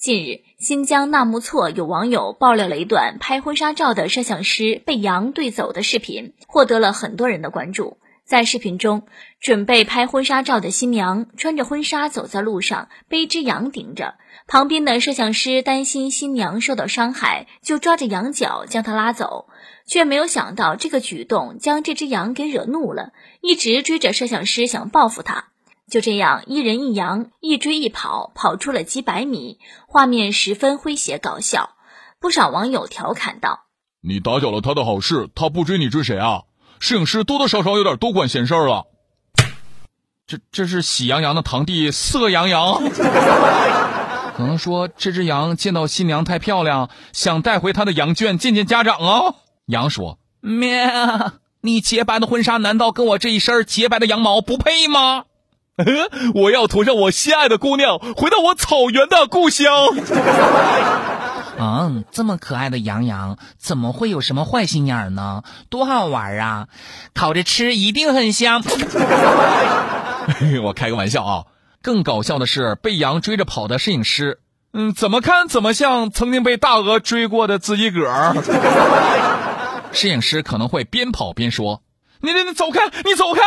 近日，新疆纳木错有网友爆料了一段拍婚纱照的摄像师被羊对走的视频，获得了很多人的关注。在视频中，准备拍婚纱照的新娘穿着婚纱走在路上，被一只羊顶着，旁边的摄像师担心新娘受到伤害，就抓着羊角将她拉走，却没有想到这个举动将这只羊给惹怒了，一直追着摄像师想报复她。就这样，一人一羊，一追一跑，跑出了几百米，画面十分诙谐搞笑。不少网友调侃道：“你打搅了他的好事，他不追你追谁啊？摄影师多多少少有点多管闲事了。”这是喜羊羊的堂弟色羊羊。可能说这只羊见到新娘太漂亮，想带回他的羊圈见见家长啊。羊说：“咩，你洁白的婚纱难道跟我这一身洁白的羊毛不配吗？”我要驮上我心爱的姑娘，回到我草原的故乡。这么可爱的羊羊，怎么会有什么坏心眼呢？多好玩啊！烤着吃一定很香。我开个玩笑啊。更搞笑的是，被羊追着跑的摄影师，怎么看怎么像曾经被大鹅追过的自己个儿。摄影师可能会边跑边说：“你走开，你走开，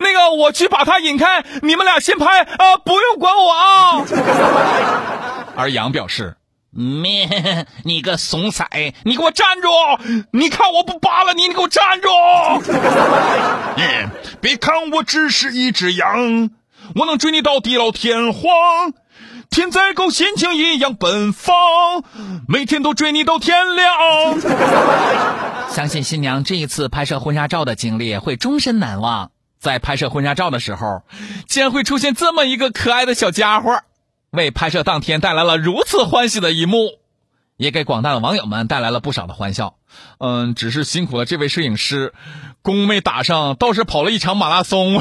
那个我去把他引开，你们俩先拍啊，不用管我啊。”而羊表示：“咩，你个怂仔，你给我站住！你看我不扒了你，你给我站住！”别看我只是一只羊，我能追你到地老天荒，天再高心情一样奔放，每天都追你到天亮。相信新娘这一次拍摄婚纱照的经历会终身难忘。在拍摄婚纱照的时候，竟然会出现这么一个可爱的小家伙，为拍摄当天带来了如此欢喜的一幕，也给广大的网友们带来了不少的欢笑。只是辛苦了这位摄影师，工没打上，倒是跑了一场马拉松。